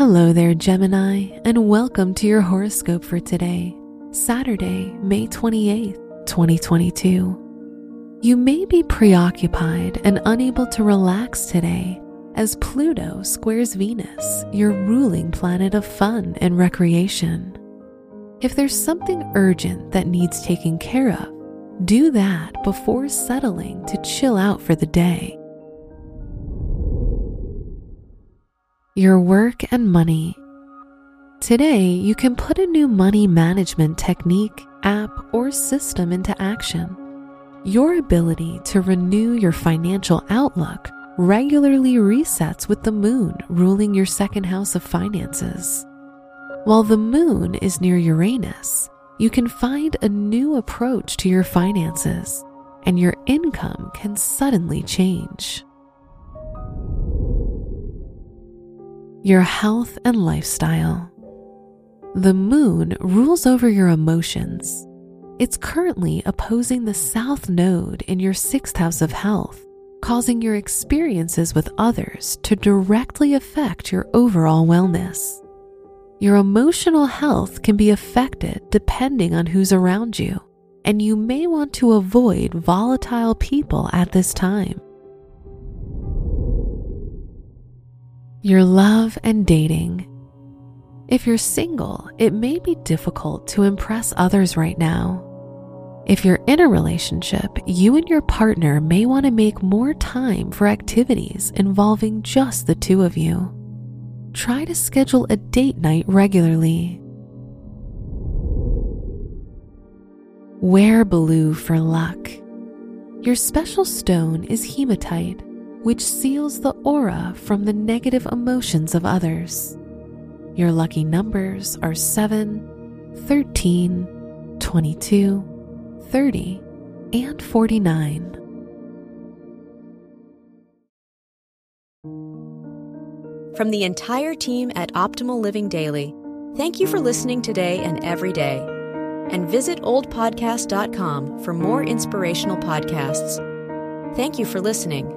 Hello there, Gemini, and welcome to your horoscope for today, Saturday, May 28, 2022. You may be preoccupied and unable to relax today as Pluto squares Venus, your ruling planet of fun and recreation. If there's something urgent that needs taking care of, do that before settling to chill out for the day. Your work and money. Today, you can put a new money management technique, app, or system into action. Your ability to renew your financial outlook regularly resets with the moon ruling your second house of finances. While the moon is near Uranus, you can find a new approach to your finances, and your income can suddenly change. Your health and lifestyle. The moon rules over your emotions. It's currently opposing the south node in your sixth house of health, causing your experiences with others to directly affect your overall wellness. Your emotional health can be affected depending on who's around you, and you may want to avoid volatile people at this time. Your love and dating. If you're single, it may be difficult to impress others right now. If you're in a relationship, you and your partner may want to make more time for activities involving just the two of you. Try to schedule a date night regularly. Wear blue for luck. Your special stone is hematite, which seals the aura from the negative emotions of others. Your lucky numbers are 7, 13, 22, 30, and 49. From the entire team at Optimal Living Daily, thank you for listening today and every day. And visit oldpodcast.com for more inspirational podcasts. Thank you for listening.